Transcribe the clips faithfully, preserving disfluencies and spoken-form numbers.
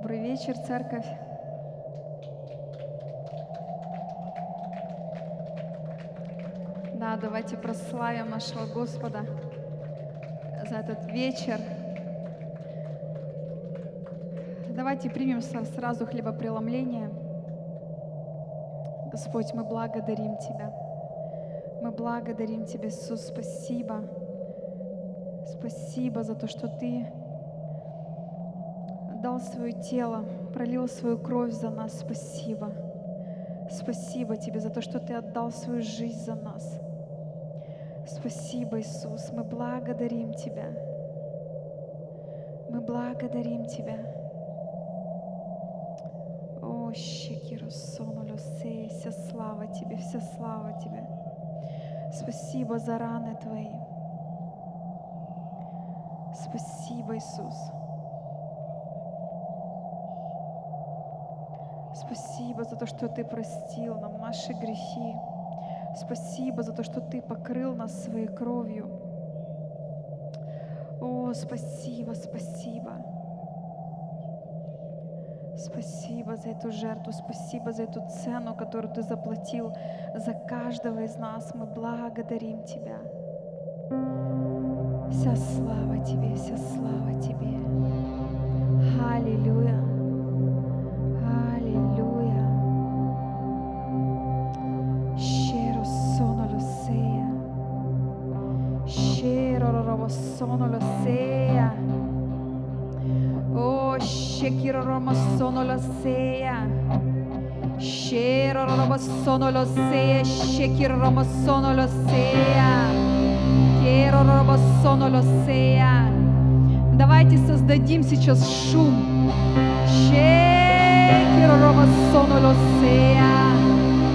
Добрый вечер, церковь. Да, давайте прославим нашего Господа за этот вечер. Давайте примем сразу хлебопреломление. Господь, мы благодарим Тебя. Мы благодарим Тебя, Иисус, спасибо. Спасибо за то, что Ты дал свое тело, пролил свою кровь за нас. Спасибо. Спасибо Тебе за то, что Ты отдал свою жизнь за нас. Спасибо, Иисус. Мы благодарим Тебя. Мы благодарим Тебя. О, щекирусону люсейся, слава Тебе, вся слава Тебе. Спасибо за раны Твои. Спасибо, Иисус. Спасибо за то, что Ты простил нам наши грехи. Спасибо за то, что Ты покрыл нас своей кровью. О, спасибо, спасибо. Спасибо за эту жертву, спасибо за эту цену, которую Ты заплатил за каждого из нас. Мы благодарим Тебя. Вся слава Тебе, вся слава Тебе. Аллилуйя. Sono lo sea, oh, shekiro roma sono lo sea, shekiro roma sono lo sea, shekiro roma sono lo sea, shekiro roma sono lo sea. Давайте создадим сейчас шум. Shekiro roma sono lo sea,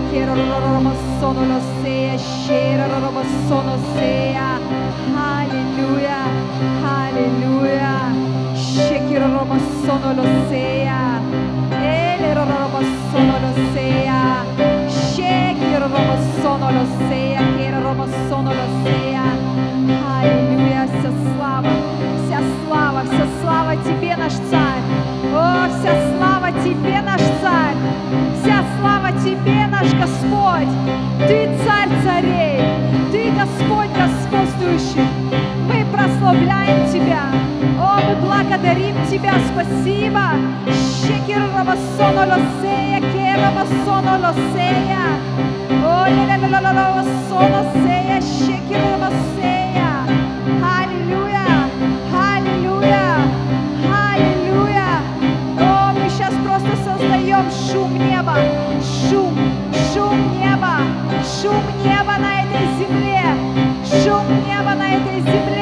shekiro roma sono lo sea, shekiro roma sono lo sea. Аллилуйя, аллилуйя, щекиро роба соно лосея, элеро роба соно лосея, щекиро роба соно лосея, керо роба соно лосея. Аллилуйя, вся слава, вся слава, вся слава Тебе, наш Царь. О, вся слава Тебе, наш Царь, вся слава Тебе, наш Господь. Ты Царь царей, Ты Господь господствующий. Мы прославляем Тебя, о, мы благодарим Тебя, спасибо. Щекиро роба соно лосея, керо роба соно лосея, о, лелелело роба соно лосея, щекиро роба сея. Аллилуйя, аллилуйя, аллилуйя. О, мы сейчас просто создаем шум неба, шум, шум неба, шум неба на этой земле, шум неба на этой земле.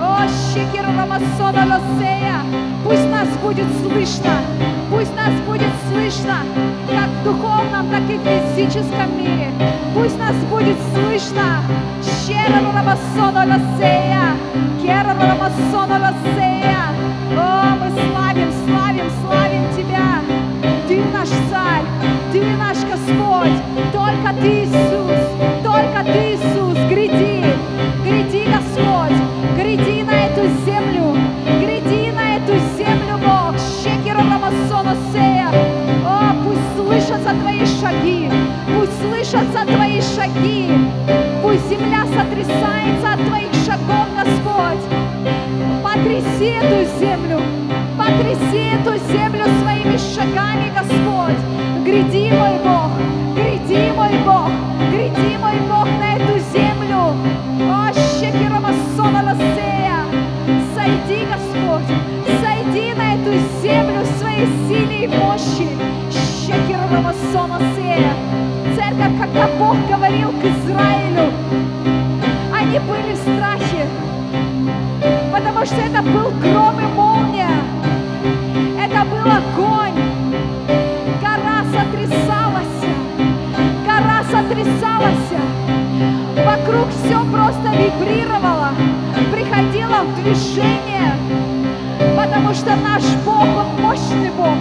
О, щекиро роба соно лосея. Пусть нас будет слышно, пусть нас будет слышно, как в духовном, так и в физическом мире. Пусть нас будет слышно. Щекиро роба соно лосея, керо роба соно лосея. О, мы славим, славим, славим Тебя. Ты наш Царь, Ты наш Господь, только Ты, Иисус, только Ты, Иисус. Гряди, гряди, Господь, гряди на эту землю, гряди на эту землю, Бог. Щекиро роба соно лосея. О, пусть слышатся Твои шаги, пусть слышатся Твои шаги, пусть земля сотрясается от Твоих шагов, Господь. Потряси эту землю, потряси эту землю своими шагами, Господь. Гряди, мой Бог, гряди, мой Бог, гряди, мой Бог, на эту землю. О, щекиро роба соно лосея, сойди, Господь, сойди на эту землю своей силой и мощи. Щекиро роба соно лосея. Церковь, когда Бог говорил к Израилю, они были в страхе, потому что это был гром и молния, это был огонь, гора сотрясалась, гора сотрясалась, вокруг все просто вибрировало, приходило в движение, потому что наш Бог, Он мощный Бог,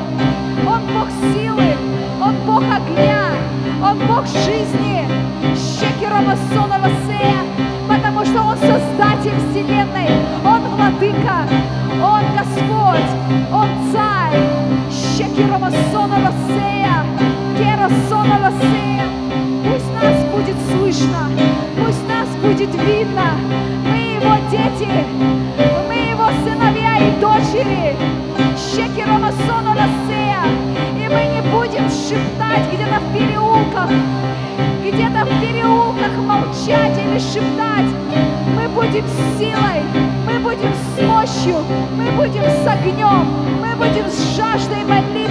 Он Бог силы, Он Бог огня, Он Бог жизни. Щекиро роба соно лосея, потому что Он Создатель Вселенной, Он Владыка, Он Господь, Он Царь. которого сонала сея, кера сонала сея. Пусть нас будет слышно, пусть нас будет видно. Мы его дети, мы его сыновья и дочери. Щекерома сонала сея. И мы не будем шептать где-то в переулках, где-то в переулках молчать или шептать. Мы будем с силой, мы будем с мощью, мы будем с огнем, мы будем с жаждой молиться.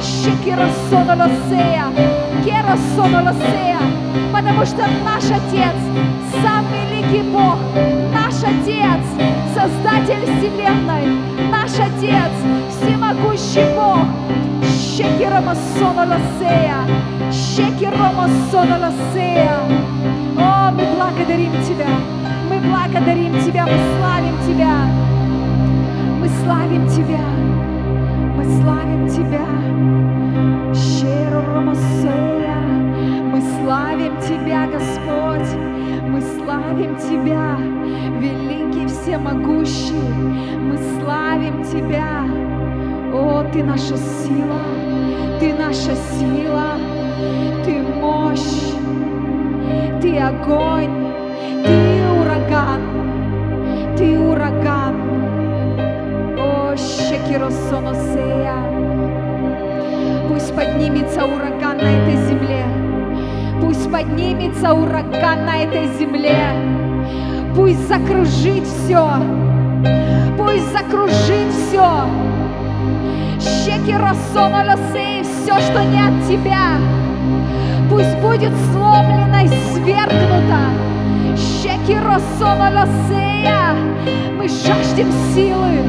Щекеросонолосея, керосонолосея, потому что наш Отец, сам великий Бог, наш Отец, Создатель Вселенной, наш Отец, всемогущий Бог. Щекеромосонолосея, щекеромосонолосея. О, мы благодарим Тебя, мы благодарим Тебя, мы славим Тебя, мы славим Тебя, мы славим Тебя. Щеромосея, мы славим Тебя, Господь, мы славим Тебя, великий, всемогущий, мы славим Тебя. О, Ты наша сила, Ты наша сила, Ты мощь, Ты огонь, Ты ураган, Ты ураган. О, Щекеросоносея, пусть поднимется ураган на этой земле, пусть поднимется ураган на этой земле, пусть закружит все, пусть закружит все. Щекеросонолосея, все, что не от Тебя, пусть будет сломлено и свергнуто. Щекеросонолосея, мы жаждем силы,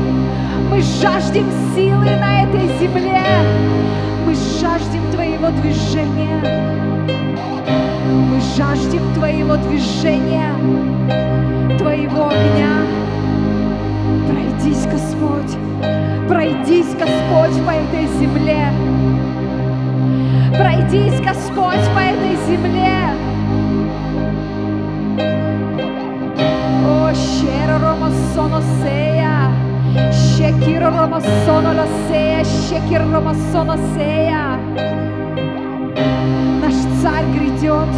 мы жаждем силы на этой земле, мы жаждем Твоего движения, мы жаждем Твоего движения, Твоего огня. Пройдись, Господь, пройдись, Господь, по этой земле. Пройдись, Господь, по этой земле. О, Щеромосоносея, Щекиромосонолосея, Щекиромосоносея. Наш Царь грядет,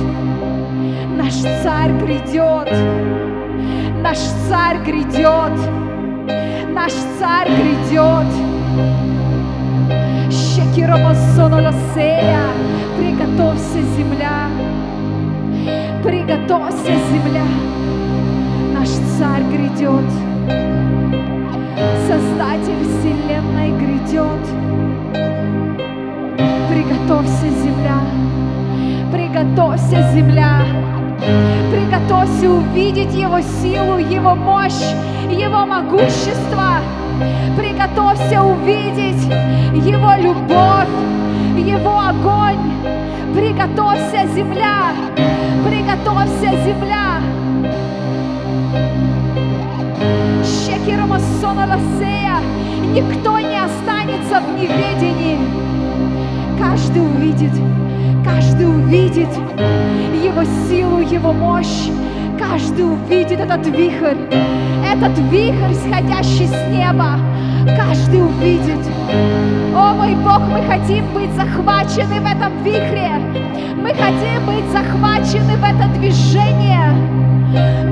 наш Царь грядет, наш Царь грядет. Наш Царь грядет. Щекеромосонолосея, приготовься, земля, приготовься, земля. Наш Царь грядет, Создатель Вселенной грядет. Приготовься, земля, приготовься, земля. Приготовься увидеть Его силу, Его мощь, Его могущество. Приготовься увидеть Его любовь, Его огонь. Приготовься, земля, приготовься, земля. Щекеромосонолосея, никто не останется в неведении. Каждый увидит, каждый увидит Его силу, Его мощь. Каждый увидит этот вихрь, этот вихрь, сходящий с неба. Каждый увидит. О, мой Бог, мы хотим быть захвачены в этом вихре. Мы хотим быть захвачены в это движение.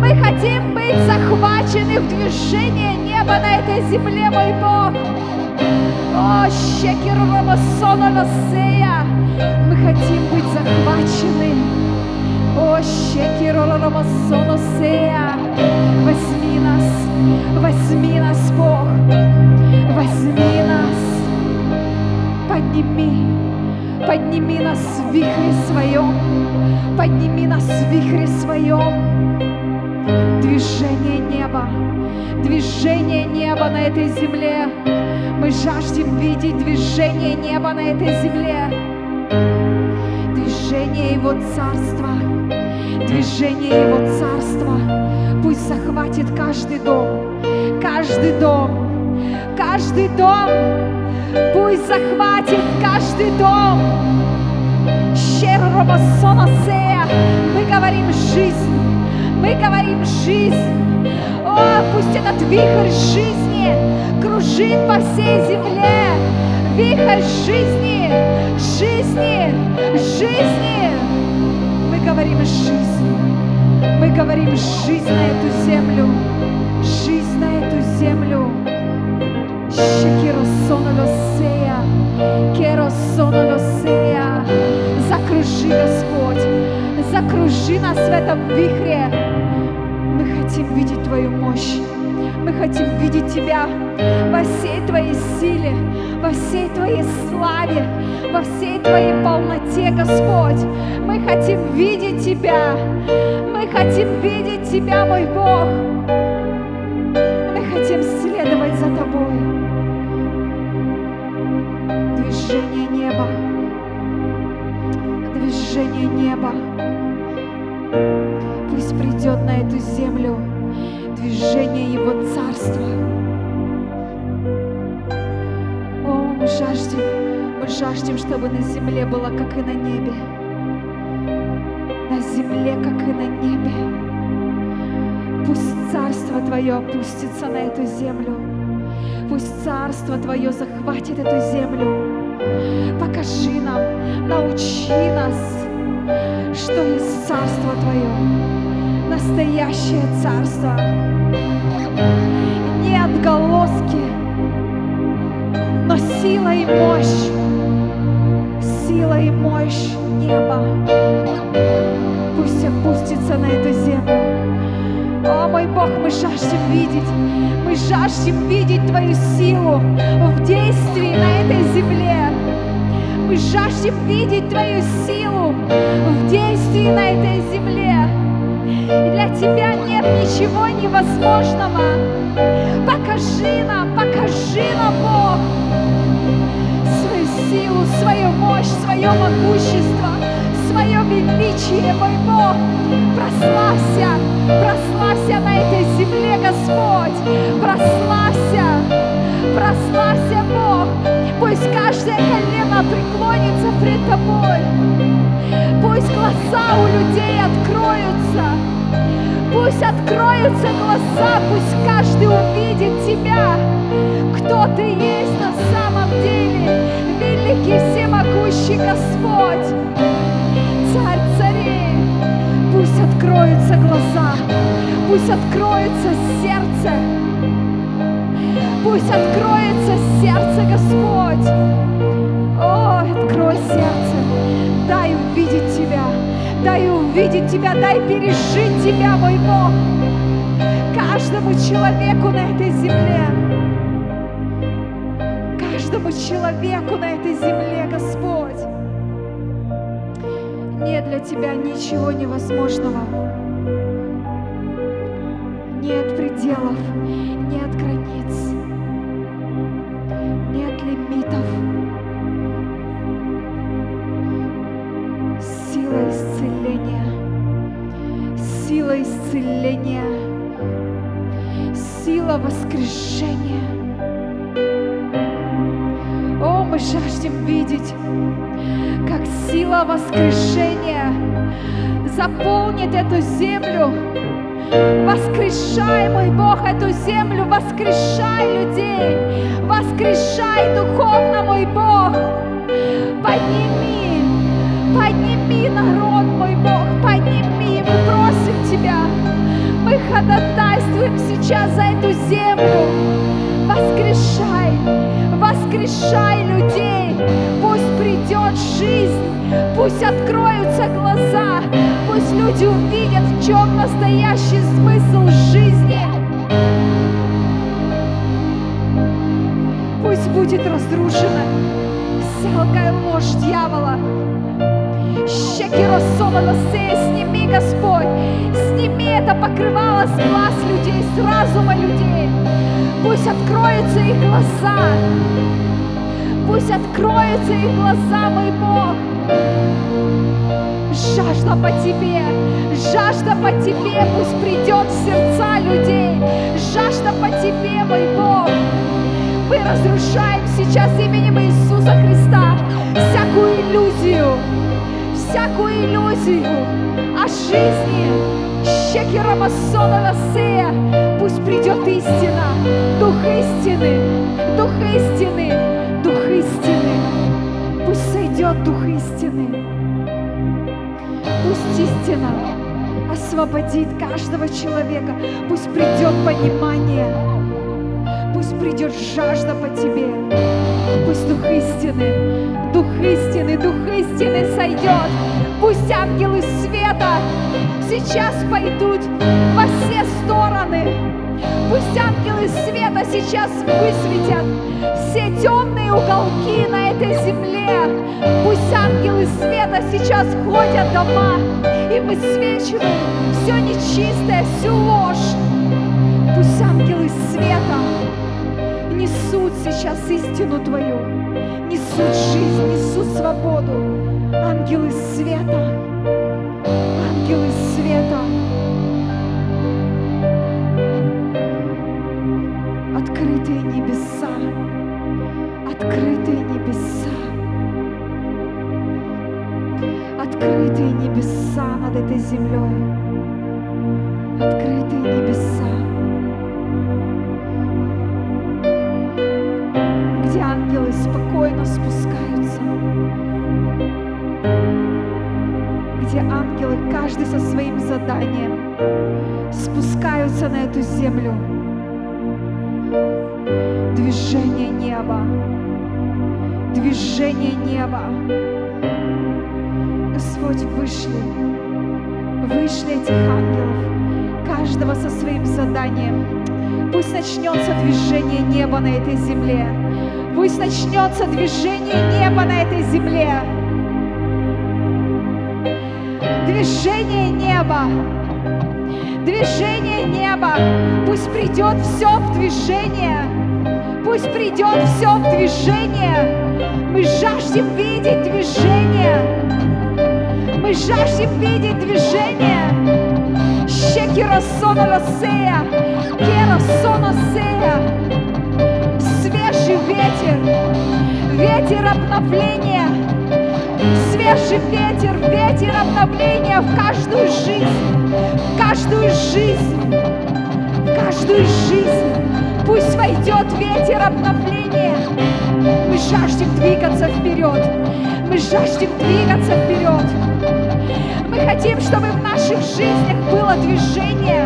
Мы хотим быть захвачены в движение неба на этой земле, мой Бог. О, Щекеромосонолосея, мы хотим быть захвачены. О, Щекеромосонолосея, возьми нас, возьми нас, Бог, возьми нас. Подними, подними нас в вихре своем, подними нас в вихре своем. Движение неба, движение неба на этой земле. Мы жаждем видеть движение неба на этой земле. Движение Его Царства, движение Его Царства. Пусть захватит каждый дом, каждый дом, каждый дом. Пусть захватит каждый дом. Щеромосонолосея, мы говорим жизнь, мы говорим жизнь. О, пусть этот вихрь жизни кружит по всей земле. веха жизни, жизни, жизни. Мы говорим жизнь. Мы говорим жизнь на эту землю. Жизнь на эту землю. Закружи, Господь. Закружи нас в этом вихре. Мы хотим видеть Твою мощь. Мы хотим видеть Тебя во всей Твоей силе, во всей Твоей славе, во всей Твоей полноте, Господь. Мы хотим видеть Тебя. Мы хотим видеть Тебя, мой Бог. Мы хотим следовать за Тобой. Движение неба. Движение неба. Пусть придет на эту землю движение Его Царства. О, мы жаждем, мы жаждем, чтобы на земле было, как и на небе. На земле, как и на небе. Пусть Царство Твое опустится на эту землю. Пусть Царство Твое захватит эту землю. Покажи нам, научи нас, что есть Царство Твое. Настоящее царство. Не отголоски, но сила и мощь. Сила и мощь неба. Пусть опустится на эту землю. О, мой Бог, мы жаждем видеть. Мы жаждем видеть Твою силу в действии на этой земле. Мы жаждем видеть Твою силу в действии на этой земле. Для Тебя нет ничего невозможного. Покажи нам, покажи нам, Бог, свою силу, свою мощь, свое могущество, свое величие, мой Бог. Прославься, прославься на этой земле, Господь. Прославься, прославься, Бог. Пусть каждое колено преклонится пред Тобой. Пусть глаза у людей откроются. Пусть откроются глаза, пусть каждый увидит Тебя. Кто Ты есть на самом деле, великий всемогущий Господь, Царь царей. Пусть откроются глаза, пусть откроется сердце. Пусть откроется сердце, Господь. О, открой сердце. Дай увидеть Тебя, дай увидеть Тебя, дай пережить Тебя, мой Бог, каждому человеку на этой земле, каждому человеку на этой земле, Господь. Нет для Тебя ничего невозможного, нет пределов, нет границ, нет лимитов. Сила исцеления, сила исцеления, сила воскрешения. О, мы жаждем видеть, как сила воскрешения заполнит эту землю. Воскрешай, мой Бог, эту землю, воскрешай людей, воскрешай духовно, мой Бог. Подними. Подними народ, мой Бог, подними, мы просим Тебя. Мы ходатайствуем сейчас за эту землю. Воскрешай, воскрешай людей. Пусть придет жизнь, пусть откроются глаза, пусть люди увидят, в чем настоящий смысл жизни. Пусть будет разрушена всякая ложь дьявола. Сними, Господь, сними это покрывало с глаз людей, с разума людей. Пусть откроются их глаза, пусть откроются их глаза, мой Бог. Жажда по Тебе, жажда по Тебе, пусть придет в сердца людей. Жажда по Тебе, мой Бог. Мы разрушаем сейчас именем Иисуса Христа всякую иллюзию. Всякую иллюзию о жизни. Пусть придет истина, дух истины, дух истины, дух истины. сойдет Дух истины. Пусть истина освободит каждого человека. Пусть придет понимание. Пусть придет жажда по тебе. Пусть Дух истины, Дух истины, Дух истины сойдет. Пусть ангелы света сейчас пойдут во все стороны. Пусть ангелы света сейчас высветят все темные уголки на этой земле. Пусть ангелы света сейчас ходят в дома и высвечивают все нечистое, всю ложь. Пусть ангелы света несут сейчас истину Твою, несут жизнь, несут свободу. Ангелы света, ангелы света. Открытые небеса, открытые небеса, открытые небеса над этой землей, открытые небеса, где ангелы спокойно спускаются, где ангелы, каждый со своим заданием, спускаются на эту землю. Движение неба, движение неба. Господь, вышли, вышли этих ангелов, каждого со своим заданием. Пусть начнется движение неба на этой земле. Пусть начнется движение неба на этой земле. Движение неба. Движение неба. Пусть придет все в движение. Пусть придет все в движение. Мы жаждем видеть движение. Мы жаждем видеть движение. Щекеросонолосея, керосоносея. Свежий ветер, ветер обновления. Свежий ветер, ветер обновления в каждую жизнь, в каждую жизнь, в каждую жизнь. Пусть войдет ветер обновления. Мы жаждем двигаться вперед. Мы жаждем двигаться вперед. Мы хотим, чтобы в наших жизнях было движение.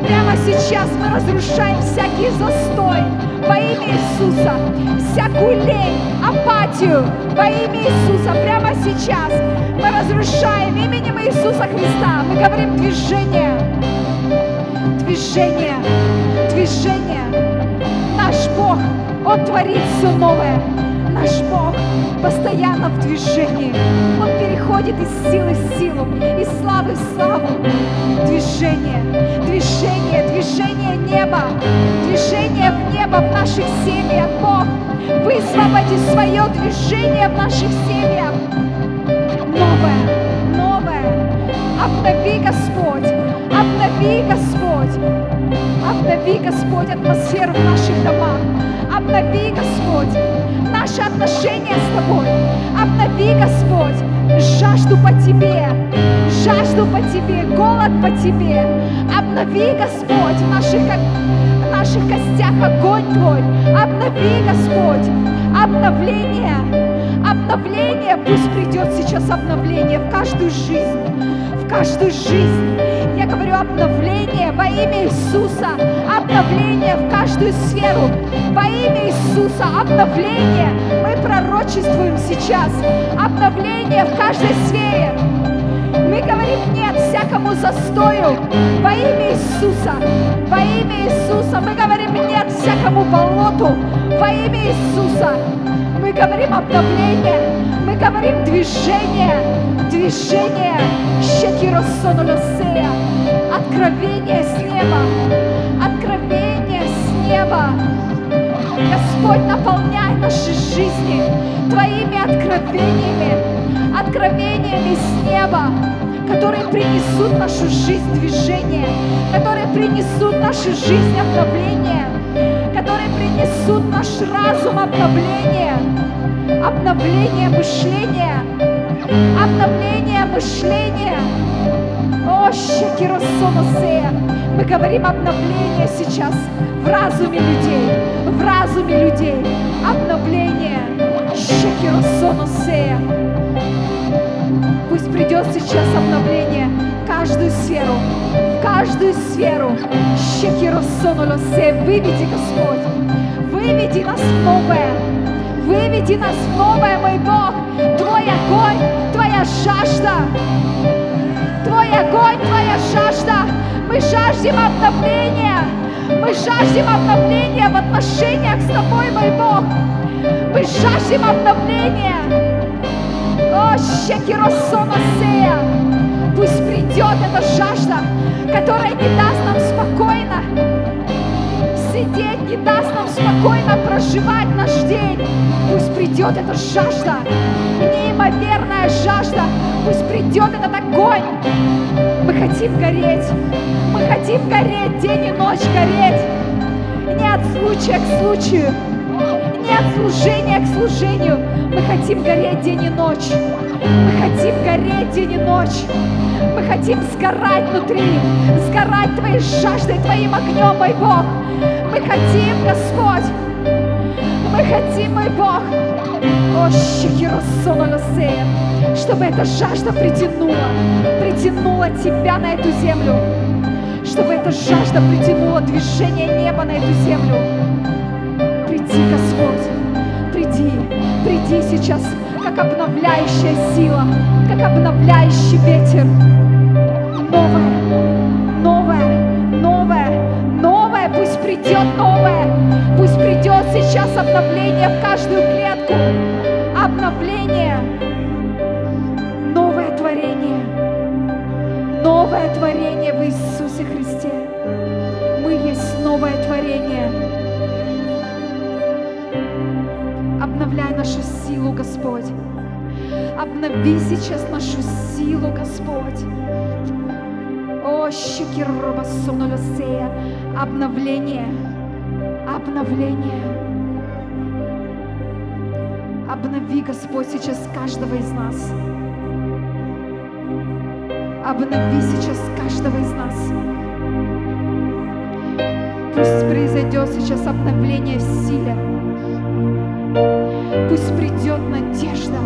Прямо сейчас мы разрушаем всякий застой во имя Иисуса. Всякую лень, апатию во имя Иисуса. Прямо сейчас мы разрушаем именем Иисуса Христа. Мы говорим движение. Движение, движение. Наш Бог, Он творит все новое. Наш Бог постоянно в движении. Он переходит из силы в силу, из славы в славу. Движение, движение, движение неба. Движение в небо в наших семьях. Бог, высвободи свое движение в наших семьях. Новое, новое. Обнови, Господь. Обнови, Господь, обнови, Господь, атмосферу в наших домах. Обнови, Господь, наши отношения с Тобой. Обнови, Господь, жажду по Тебе, жажду по Тебе, голод по Тебе. Обнови, Господь, в наших, в наших костях огонь Твой. Обнови, Господь, обновление, обновление. Пусть придет сейчас обновление в каждую жизнь. Каждую жизнь. Я говорю обновление во имя Иисуса. Обновление в каждую сферу. Во имя Иисуса обновление. Мы пророчествуем сейчас. Обновление в каждой сфере. Мы говорим нет всякому застою. Во имя Иисуса. Во имя Иисуса. Мы говорим нет всякому болоту. Во имя Иисуса. Мы говорим обновление. Мы говорим движение. Движение, щекеросонолосея, откровение с неба, откровение с неба. Господь, наполняй наши жизни Твоими откровениями, откровениями с неба, которые принесут в нашу жизнь движение, которые принесут в нашу жизнь обновление, которые принесут в наш разум обновление, обновление мышления. Обновление мышления. О, щекеросоносея. Мы говорим обновление сейчас в разуме людей. В разуме людей. Обновление. Пусть придет сейчас обновление в каждую сферу, в каждую сферу. Выведи, Господь, выведи нас в новое, выведи нас в новое, мой Бог. Твой огонь, Твоя жажда, Твой огонь, Твоя жажда. Мы жаждем обновления, мы жаждем обновления в отношениях с Тобой, мой Бог. Мы жаждем обновления. О, Шекиросонасея! Пусть придет эта жажда, которая не даст нам спокойно сидеть, не даст нам спокойно проживать наш день. Пусть придет эта жажда, неимоверная жажда. Пусть придет этот огонь. Мы хотим гореть, мы хотим гореть, день и ночь гореть. Не от случая к случаю, не от служения к служению. Мы хотим гореть день и ночь. Мы хотим гореть день и ночь. Мы хотим сгорать внутри, сгорать Твоей жаждой, Твоим огнем, мой Бог. Мы хотим, Господь. Мы хотим, мой Бог. О, Шекиросонолосея, чтобы эта жажда притянула, притянула Тебя на эту землю. Чтобы эта жажда притянула движение неба на эту землю. Приди, Господь, приди, приди сейчас, как обновляющая сила, как обновляющий ветер. Новое, новое, новое, новое, пусть придет новое, пусть придет сейчас обновление в каждую клетку, обновление, новое творение, новое творение в Иисусе Христе. Мы есть новое творение. Обновляй нашу силу, Господь. Обнови сейчас нашу силу, Господь. О, Шекиросонолосея, обновление, обновление. Обнови, Господь, сейчас каждого из нас. Обнови сейчас каждого из нас. Пусть произойдет сейчас обновление в силе. Пусть придет надежда,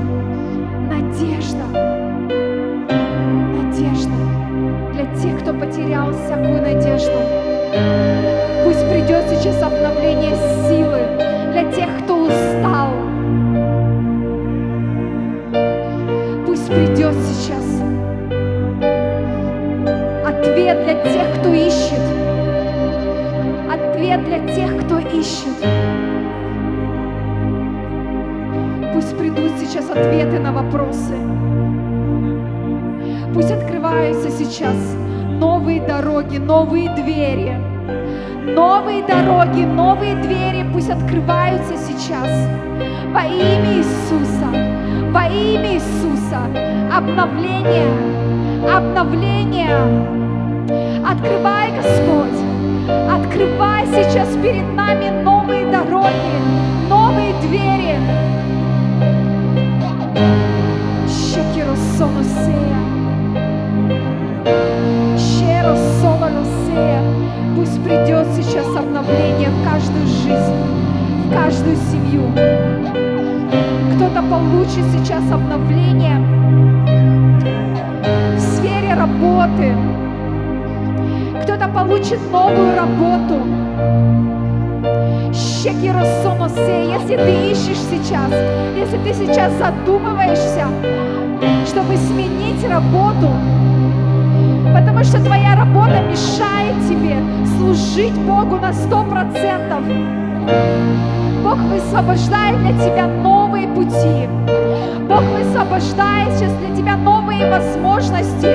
надежда, надежда для тех, кто потерял всякую надежду. Пусть придет сейчас обновление силы для тех, кто устал. Пусть придет сейчас ответ для тех, кто ищет. Ответ для тех, кто ищет. Пусть придут сейчас ответы на вопросы. Пусть открываются сейчас новые дороги, новые двери. Новые дороги, новые двери пусть открываются сейчас. Во имя Иисуса, во имя Иисуса. Обновление, обновление. Открывай, Господь, открывай сейчас перед нами новые дороги, новые двери. Шекиросоносея, Шеросоносея. Пусть придет сейчас обновление в каждую жизнь, в каждую семью. Кто-то получит сейчас обновление в сфере работы. Кто-то получит новую работу. Шекиросоносея, если ты ищешь сейчас, если ты сейчас задумываешься, чтобы сменить работу, потому что твоя работа мешает тебе служить Богу на сто процентов. Бог высвобождает для тебя новые пути. Бог высвобождает сейчас для тебя новые возможности,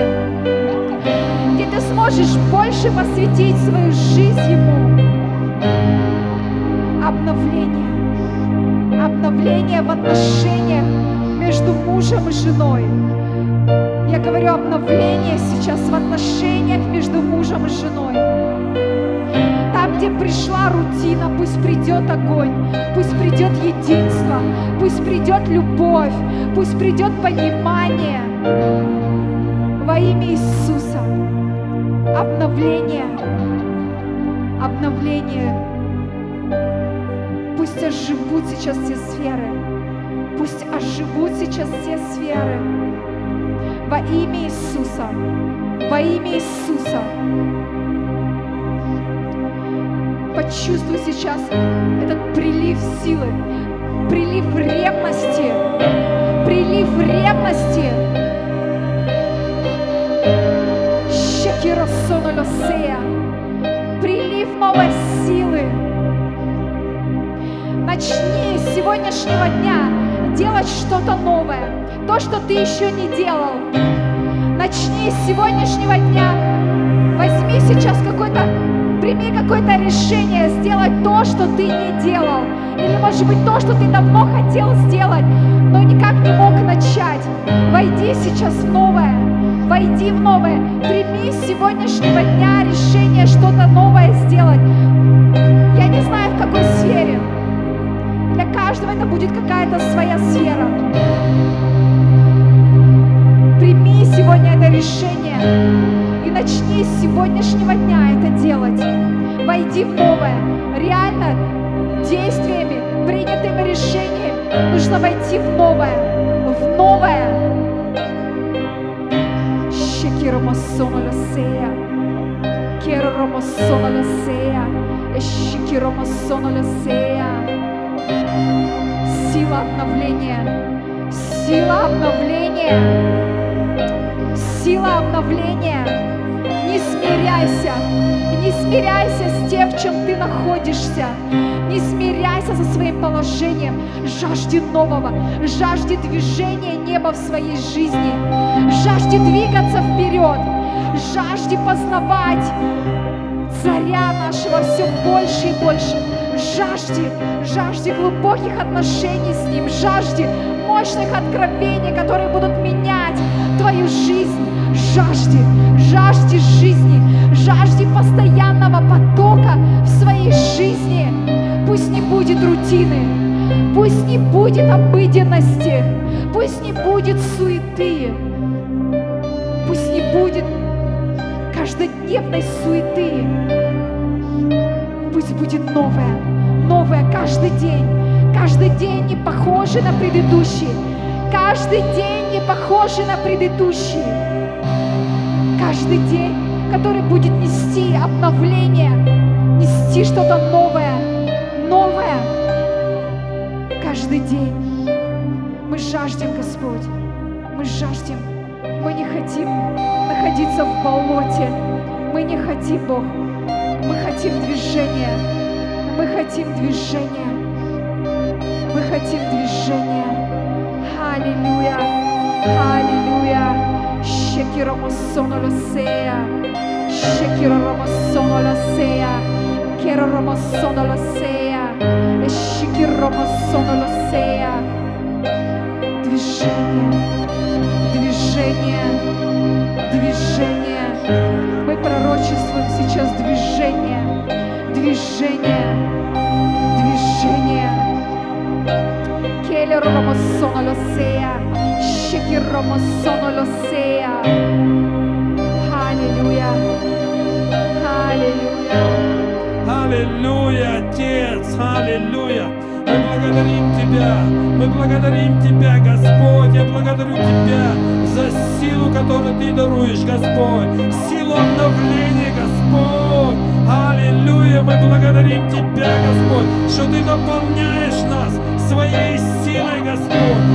где ты сможешь больше посвятить свою жизнь Ему. Обновление, обновление в отношениях между мужем и женой. Я говорю, обновление сейчас в отношениях между мужем и женой. Там, где пришла рутина, пусть придет огонь, пусть придет единство, пусть придет любовь, пусть придет понимание. Во имя Иисуса. Обновление, обновление. Пусть оживут сейчас все сферы, пусть оживут сейчас все сферы. Во имя Иисуса, во имя Иисуса. Почувствуй сейчас этот прилив силы, прилив ревности, прилив ревности. Прилив новой силы. Начни с сегодняшнего дня делать что-то новое, то, что ты еще не делал. Начни с сегодняшнего дня. Возьми сейчас какое-то, прими какое-то решение сделать то, что ты не делал. Или, может быть, то, что ты давно хотел сделать, но никак не мог начать. Войди сейчас в новое. Войди в новое. Прими с сегодняшнего дня решение что-то новое сделать. Я не знаю, в какой сфере. Для каждого это будет какая-то своя сфера. Прими сегодня это решение и начни с сегодняшнего дня это делать. Войди в новое. Реально действиями, принятыми решениями нужно войти в новое. В новое. Сила обновления, сила обновления, сила обновления. Не смиряйся, не смиряйся с тем, в чем ты находишься. Не смиряйся со своим положением. Жажди нового, жажди движения неба в своей жизни. Жажди двигаться вперед, жажди познавать Царя нашего все больше и больше. Жажди, жажди глубоких отношений с Ним, жажди мощных откровений, которые будут менять твою жизнь. Жажди, жажди жизни, жажди постоянного потока в своей жизни. Пусть не будет рутины, пусть не будет обыденности, пусть не будет суеты, пусть не будет каждодневной суеты. Пусть будет новое, новое каждый день. Каждый день не похоже на предыдущий. Каждый день не похоже на предыдущий. Каждый день, который будет нести обновление, нести что-то новое, новое. Каждый день мы жаждем, Господь, мы жаждем. Мы не хотим находиться в болоте. Мы не хотим, Бог. Мы хотим движения. Мы хотим движения. Мы хотим движения. Аллилуйя. Аллилуйя. Шекиро мосоно лосея. Шекиро мосоно лосея. Керо мосоно лосея. Шекиро мосоно лосея. Движение. Движение. Движение. Мы пророчествуем сейчас движение, движение, движение. Келер ромосоно лосея, шекер ромосоно лосея. Аллилуйя, аллилуйя. Аллилуйя, Отец, аллилуйя. Мы благодарим Тебя, мы благодарим Тебя, Господь, я благодарю Тебя за силу, которую Ты даруешь, Господь, силу обновления, Господь, аллилуйя, мы благодарим Тебя, Господь, что Ты наполняешь нас своей силой, Господь,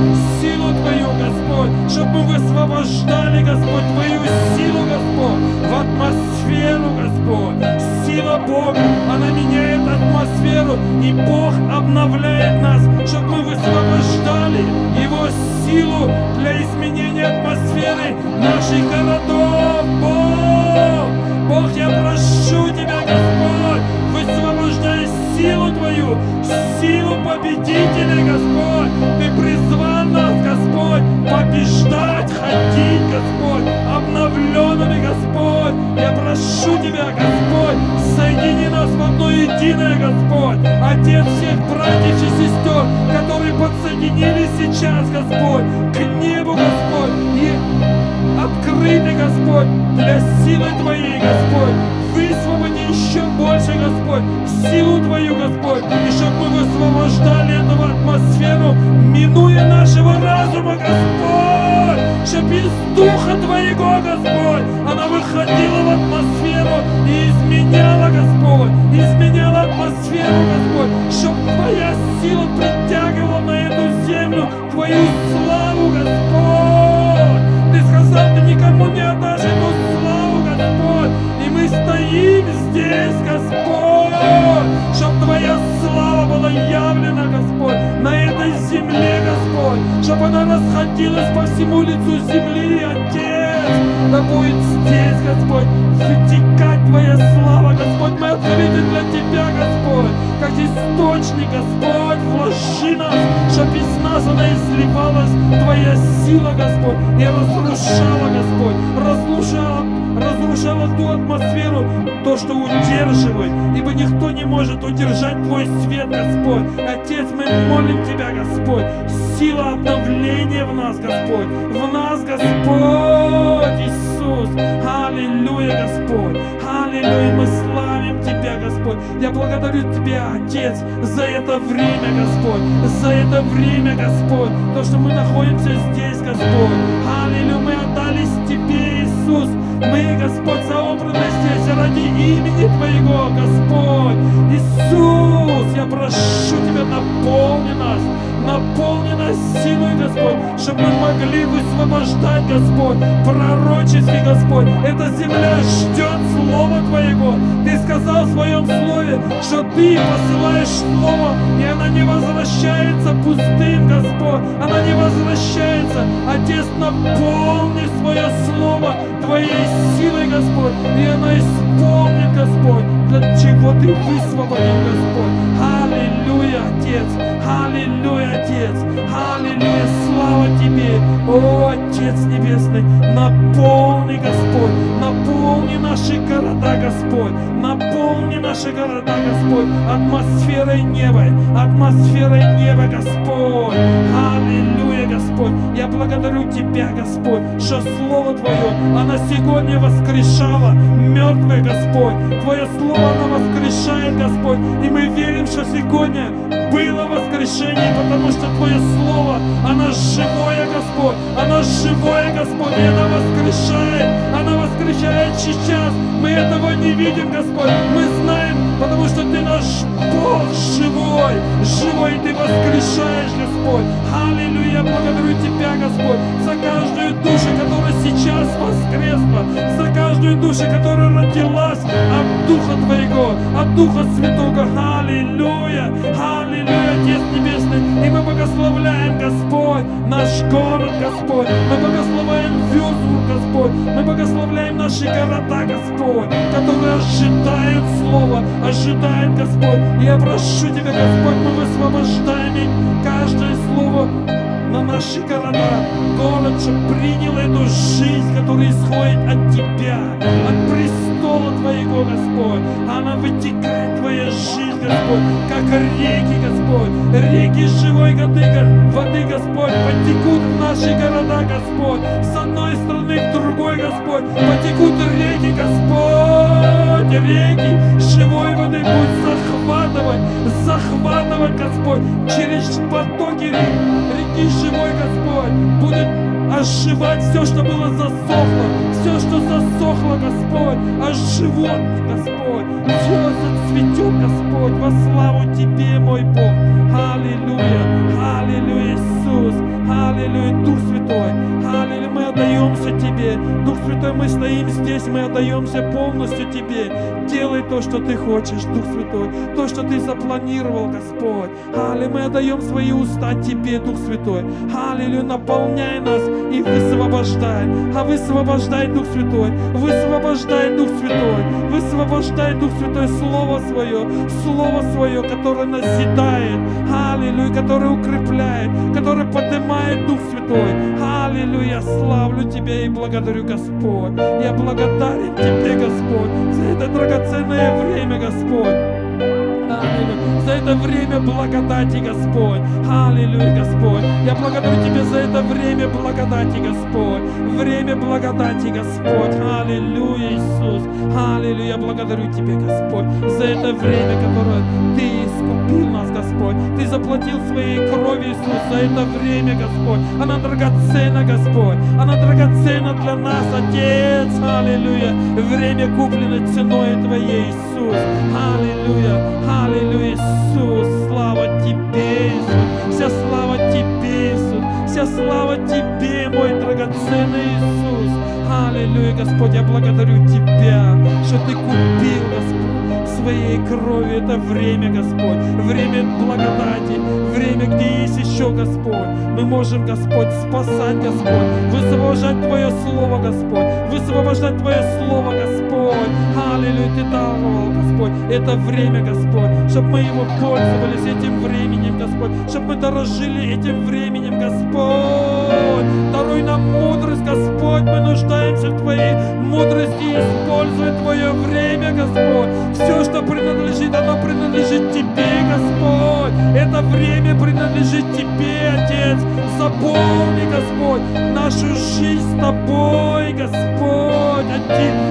силу Твою, Господь, чтобы мы высвобождали, Господь, Твою силу, Господь, в атмосферу, Господь. Сила Бога, она меняет атмосферу, и Бог обновляет нас, чтобы мы высвобождали Его силу для изменения атмосферы наших городов. Бог, Бог, я прошу Тебя, Господь, высвобождай силу Твою, силу победителя, Господь. Ты призвал нас, Господь, побеждать, ходить, Господь, обновленными, Господь. Я прошу Тебя, Господь, соедини нас в одно единое, Господь. Отец всех братьев и сестер, которые подсоединились сейчас, Господь, к небу, Господь, и открыты, Господь, для силы Твоей, Господь. Высвободи еще больше, Господь, силу Твою, Господь, и чтобы мы высвобождали эту атмосферу, минуя нас. Духа Твоего, Господь, она выходила в атмосферу и изменяла, Господь, изменяла атмосферу, Господь, чтобы Твоя сила притягивала на эту землю Твою славу, Господь. Ты сказал, ты никому не отдашь эту славу, Господь, и мы стоим здесь, Господь, чтобы Твоя слава была явлена, Господь, на этой земле, Господь, чтобы она расходилась по всему лицу земли, Отец, да будет здесь, Господь, вытекать Твоя слава, Господь, мы открыты для Тебя, Господь, как источник, Господь, вложи нас, чтобы из нас она изливалась Твоя сила, Господь, и разрушала, Господь, разрушала, разрушала ту атмосферу, то, что удерживает, ибо никто не может удержать Твой свет, Господь. Отец, мы молим Тебя, Господь, сила обновления в нас, Господь, в нас, Господь, Иисус, аллилуйя, Господь, аллилуйя, мы славим Тебя, Господь, я благодарю Тебя, Отец, за это время, Господь, за это время, Господь, то, что мы находимся здесь, Господь, аллилуйя, мы отдались Тебе, Иисус, мы, Господь, собраны здесь ради имени Твоего, Господь. Иисус, я прошу Тебя, наполни нас, наполни нас силой, Господь, чтобы мы могли высвобождать, Господь, пророчески, Господь. Эта земля ждет Слова Твоего. Ты сказал в Своем Слове, что Ты посылаешь Слово, и она не возвращается пустым, Господь. Она не возвращается. Отец, наполни Свое Слово Твоей силой, Господь, и она исполнит, Господь, для чего Ты высвободил, Господь. Аллилуйя, Отец, аллилуйя, Отец, аллилуйя, слава Тебе, о, Отец Небесный, наполни, Господь, наполни наши города, Господь, наполни наши города, Господь, атмосферой неба, атмосферой неба, Господь, аллилуйя, Господь, я благодарю Тебя, Господь, что Слово Твое, оно сегодня воскрешало мертвое, Господь, Твое Слово, оно воскрешает, Господь, и мы верим, что сегодня было воскрешение, потому что Твое Слово, оно живое, Господь, оно живое, Господь, и оно воскрешает, оно воскрешает сейчас, мы этого не видим, Господь, мы знаем, потому что Ты наш Бог живой, живой, и Ты воскрешаешь, Господь, аллилуйя, благодарю Тебя, Господь, за каждую душу, которая сейчас воскресла, за каждую душу, которая родилась от Духа Твоего, от Духа Святого, аллилуйя, аллилуйя, Отец Небесный, и мы благословляем, Господь, наш город, Господь, мы благословляем Вюрцбург, Господь, мы благословляем наши города, Господь, которые ожидают Слова, ожидают, Господь, я прошу Тебя, Господь, мы высвобождаем каждое слово на наши города, город, чтобы принял эту жизнь, которая исходит от Тебя, от престола Твоего, Господь. Она вытекает, Твоя жизнь, Господь, как реки, Господь, реки живой воды, Господь, потекут в наши города, Господь, с одной стороны в другой, Господь, потекут реки, Господь, реки живой воды будут захватывать, захватывать, Господь, через потоки реки живой, Господь, будет оживать все, что было засохло, все, что засохло, Господь, оживет, Господь, все зацветет, Господь, во славу Тебе, мой Бог, аллилуйя, аллилуйя, Иисус, аллилуйя, Дух Святой, аллилуйя, мы отдаемся Тебе, Дух Святой, мы стоим здесь, мы отдаемся полностью Тебе, делай то, что Ты хочешь, Дух Святой, то, что Ты запланировал, Господь, аллилуйя, мы отдаем свои уста Тебе, Дух Святой, аллилуйя, наполняй нас и высвобождай, а высвобождай, Дух Святой, высвобождай, Дух Святой, высвобождай, Дух Святой, Слово Свое, Слово Свое, которое назидает, аллилуйя, которое укрепляет, которое поднимает, Дух Святой, аллилуйя, я славлю Тебя и благодарю, Господь, я благодарен Тебе, Господь, за это драгоценное время, Господь. Аллилуйя, за это время благодати, Господь. Аллилуйя, Господь. Я благодарю Тебя за это время благодати, Господь. Время благодати, Господь. Аллилуйя, Иисус. Аллилуйя, я благодарю Тебя, Господь, за это время, которое Ты искупил нас, Господь. Ты заплатил своей кровью, Иисус, за это время, Господь. Она драгоценна, Господь. Она драгоценна для нас, Отец. Аллилуйя. Время куплено ценой Твоей, Иисус. Аллилуйя. Аллилуйя, Иисус. Слава Тебе, Иисус. Вся слава Тебе, Иисус. Вся слава Тебе, мой драгоценный Иисус. Аллилуйя, Господь. Я благодарю Тебя, что Ты купил, Господь, своей кровью это время, Господь. Время благодати. Время, где есть еще, Господь. Мы можем, Господь, спасать, Господь. Высвобождать Твое Слово, Господь. Высвобождать Твое Слово, Господь. Аллилуйя, Ты даровал, Господь, это время, Господь, чтобы мы его пользовались, этим временем, Господь, чтобы мы дорожили этим временем, Господь. Даруй нам мудрость, Господь, мы нуждаемся в Твоей мудрости, используя Твое время, Господь. Все, что принадлежит, оно принадлежит Тебе, Господь. Это время принадлежит Тебе, Отец. Заполни, Господь, нашу жизнь с Тобой, Господь.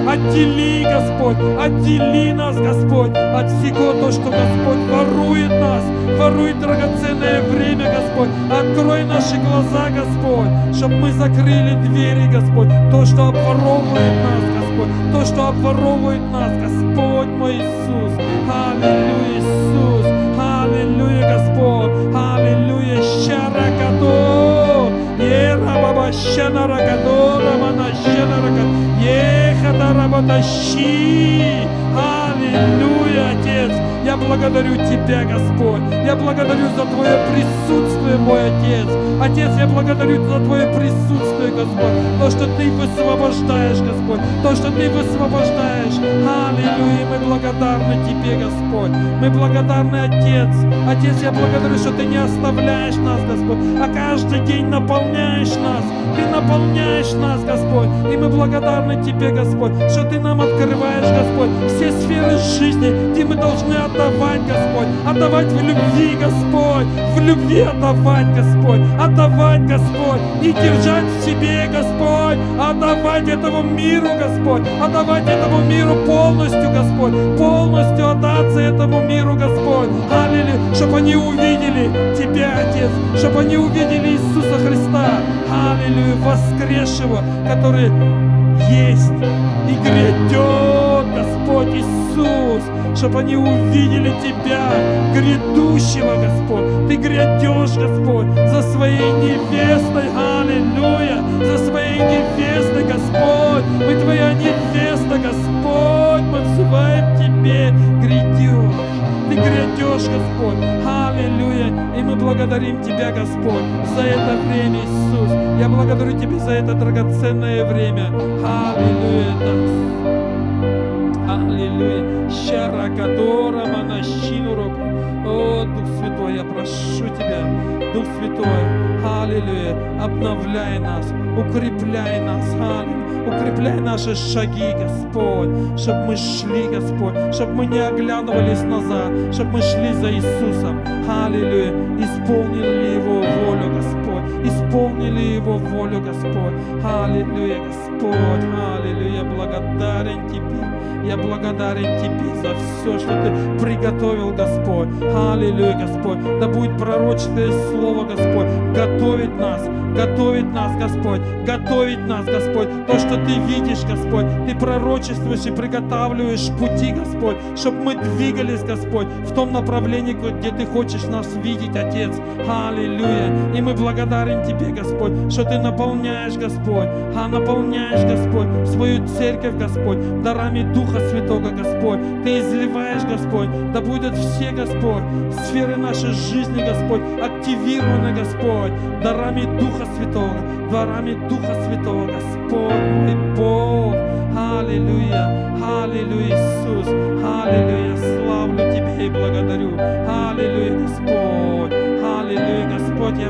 Отдели, Господь, отдели нас, Господь, от всего то, что, Господь, ворует нас, ворует драгоценное время, Господь. Открой наши глаза, Господь, чтобы мы закрыли двери, Господь, то, что обворовывает нас, Господь, то, что обворовывает нас, Господь мой Иисус. Аллилуйя, Иисус. Аллилуйя, Господь. Аллилуйя, Шаракадо. Ерабаба Шанаракадо, Рамана Шанаракадо. Ехатарабатащи. Аллилуйя, Отец. Я благодарю Тебя, Господь. Я благодарю за Твое присутствие, мой Отец. Отец, я благодарю за Твое присутствие, Господь. То, что Ты высвобождаешь, Господь. То, что Ты высвобождаешь. Аллилуйя, мы благодарны Тебе, Господь. Мы благодарны, Отец. Отец, я благодарю, что Ты не оставляешь нас, Господь. А каждый день наполняешь нас. Ты наполняешь нас, Господь. И мы благодарны Тебе, Господь, что Ты нам открываешь, Господь, все сферы жизни, где мы должны отдавать, Господь. Отдавать в любви, Господь. В любви отдавать, Господь. Отдавать, Господь. И держать в себе, Господь. Отдавать этому миру, Господь. Отдавать этому миру полностью, Господь. Полностью отдаться этому миру, Господь. Аллилуйя. Чтобы они увидели Тебя, Отец. Чтобы они увидели Иисуса Христа. Аллилуйя. Воскресшего, который есть и грядет, Господь Иисус, чтобы они увидели Тебя, грядущего, Господь. Ты грядешь, Господь, за своей невестой, аллилуйя, за своей невестой, Господь. Мы Твоя невеста, Господь, мы взываем Тебе, грядешь. Ты грядешь, Господь, аллилуйя, и мы благодарим Тебя, Господь, за это время, Иисус. Я благодарю Тебя за это драгоценное время, аллилуйя, нас, аллилуйя, Шаракадора, Манащину руку. О, Дух Святой, я прошу Тебя, Дух Святой, аллилуйя, обновляй нас, укрепляй нас, аллилуйя. Укрепляй наши шаги, Господь, чтобы мы шли, Господь, чтобы мы не оглядывались назад, чтобы мы шли за Иисусом. Аллилуйя! Исполнили Его волю, Господь, исполнили Его волю, Господь. Аллилуйя, Господь, аллилуйя, я благодарен Тебе, я благодарен Тебе за все, что Ты приготовил, Господь. Аллилуйя, Господь, да будет пророческое слово, Господь, готовить нас, готовить нас, Господь, готовить нас, Господь. То, что Ты видишь, Господь, Ты пророчествуешь и приготавливаешь пути, Господь, чтобы мы двигались, Господь, в том направлении, где Ты хочешь нас видеть, Отец. Аллилуйя. И мы благодарим Тебе, Господь, что Ты наполняешь, Господь, а наполняешь, Господь, свою церковь, Господь, дарами Духа Святого, Господь. Ты изливаешь, Господь, да будут все, Господь, сферы нашей жизни, Господь, активированы, Господь, дарами Духа Святого, дарами Духа Святого, Господь мой Бог. Аллилуйя, аллилуйя, Иисус, аллилуйя, славлю Тебя и благодарю. Аллилуйя, Господь, аллилуйя, Господь, я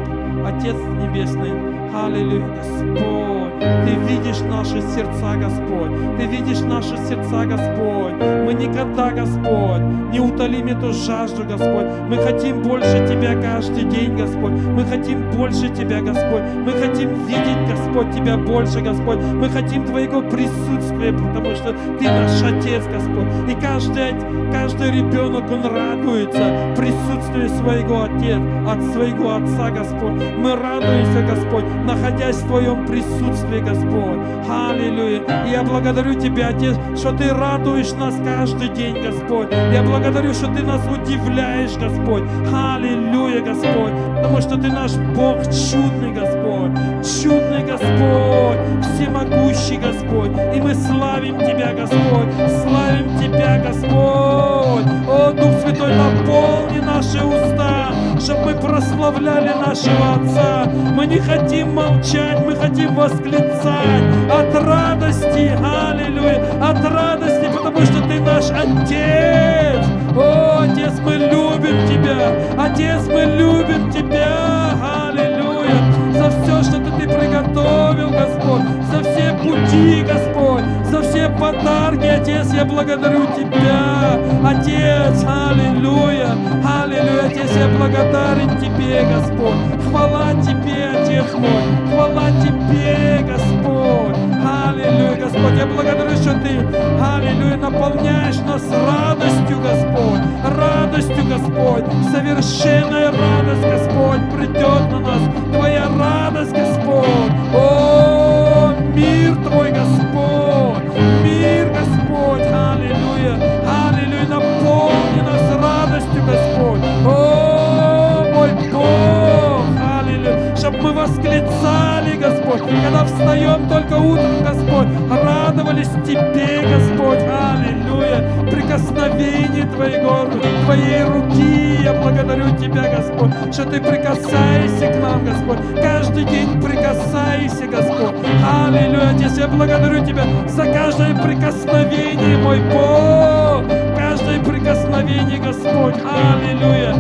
Отец Небесный, аллилуйя, Господь, Ты видишь наши сердца, Господь. Ты видишь наши сердца, Господь. Мы никогда, Господь, не утолим эту жажду, Господь. Мы хотим больше Тебя каждый день, Господь. Мы хотим больше Тебя, Господь. Мы хотим видеть, Господь, Тебя больше, Господь. Мы хотим Твоего присутствия, потому что Ты наш Отец, Господь. И каждый, каждый ребенок, он радуется присутствию своего Отца, от своего Отца, Господь. Мы радуемся, Господь, находясь в Твоем присутствии, Господь. Аллилуйя. И я благодарю Тебя, Отец, что Ты радуешь нас каждый день, Господь. Я благодарю, что Ты нас удивляешь, Господь. Аллилуйя, Господь. Потому что Ты наш Бог чудный, Господь. Чудный Господь. Всемогущий Господь. И мы славим Тебя, Господь. Славим Тебя, Господь. О, Дух Святой, наполни наши уста, чтобы мы прославляли нашего Отца. Мы не хотим молчать, мы хотим восклицать от радости, аллилуйя, от радости, потому что Ты наш Отец. О, Отец, мы любим Тебя, Отец, мы любим Тебя, аллилуйя, за все, что Ты приготовил, Господь, за все пути, Господь, за все подарки, Отец, я благодарю Тебя, Отец, аллилуйя, аллилуйя, Отец, я благодарен Тебе, Господь, хвала Тебе, Отец мой, хвала Тебе, Господь, аллилуйя, Господь, я благодарю, что Ты, аллилуйя, наполняешь нас радостью, Господь, радостью, Господь, совершенная радость, Господь, придет на нас, Твоя радость, Господь, о, мир Твой, Господь, мир, Господь, аллилуйя, аллилуйя, наполни нас радостью, Господь, о, мой Бог, аллилуйя, чтобы мы восклицали, Господь, когда встаем только утром, Господь, радовались Тебе, Господь, аллилуйя, прикосновение Твоего, Твоей руки, я благодарю Тебя, Господь, что Ты прикасаешься к нам, Господь, каждый день прикасайся, Господь, аллилуйя, Отец, я благодарю Тебя за каждое прикосновение, мой Бог, каждое прикосновение, Господь, аллилуйя,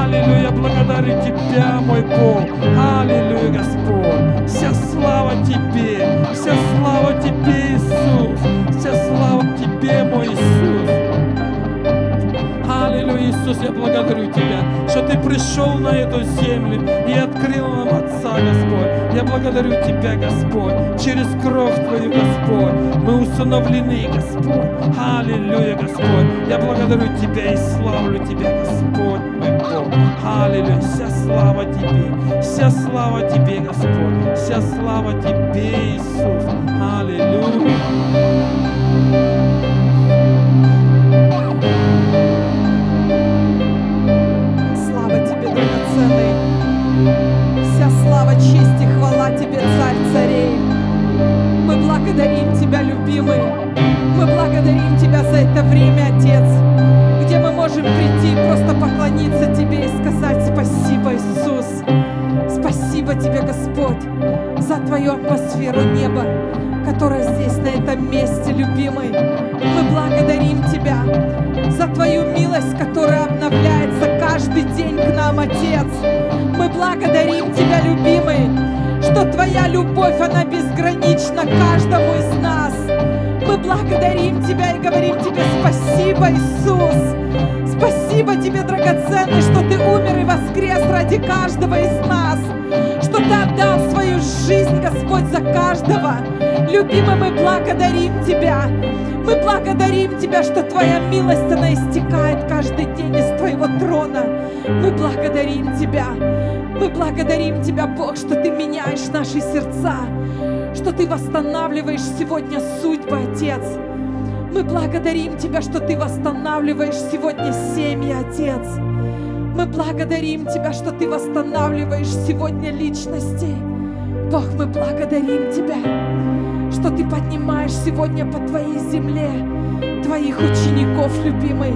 аллилуйя, благодарю Тебя, мой Бог, аллилуйя, Господь, вся слава Тебе, вся слава Тебе, Иисус, вся слава Тебе, мой Иисус. Аллилуйя, Иисус, я благодарю Тебя, что Ты пришел на эту землю и открыл нам Отца, Господь. Я благодарю Тебя, Господь, через кровь Твою, Господь, мы усыновлены, Господь. Аллилуйя, Господь, я благодарю Тебя и славлю Тебя, Господь, мой Бог. Аллилуйя, вся слава Тебе, вся слава Тебе, Господь, вся слава Тебе, Иисус. Аллилуйя. Вся слава, честь и хвала Тебе, Царь царей. Мы благодарим Тебя, любимый. Мы благодарим Тебя за это время, Отец, где мы можем прийти и просто поклониться Тебе и сказать спасибо, Иисус. Спасибо Тебе, Господь, за Твою атмосферу неба, которая здесь, на этом месте, любимый. Мы благодарим Тебя за Твою милость, которая обновляется каждый день к нам, Отец. Мы благодарим Тебя, любимый, что Твоя любовь, она безгранична каждому из нас. Мы благодарим Тебя и говорим Тебе спасибо, Иисус. Спасибо Тебе, драгоценный, что Ты умер и воскрес ради каждого из нас, что Ты отдал свою жизнь, Господь, за каждого. Любимый, мы благодарим Тебя. Мы благодарим Тебя, что Твоя милость, она истекает каждый день из Твоего трона. Мы благодарим Тебя. Мы благодарим Тебя, Бог, что Ты меняешь наши сердца, что Ты восстанавливаешь сегодня судьбы, Отец. Мы благодарим Тебя, что Ты восстанавливаешь сегодня семьи, Отец. Мы благодарим Тебя, что Ты восстанавливаешь сегодня личности. Бог, мы благодарим Тебя, что Ты поднимаешь сегодня по Твоей земле Твоих учеников, любимый,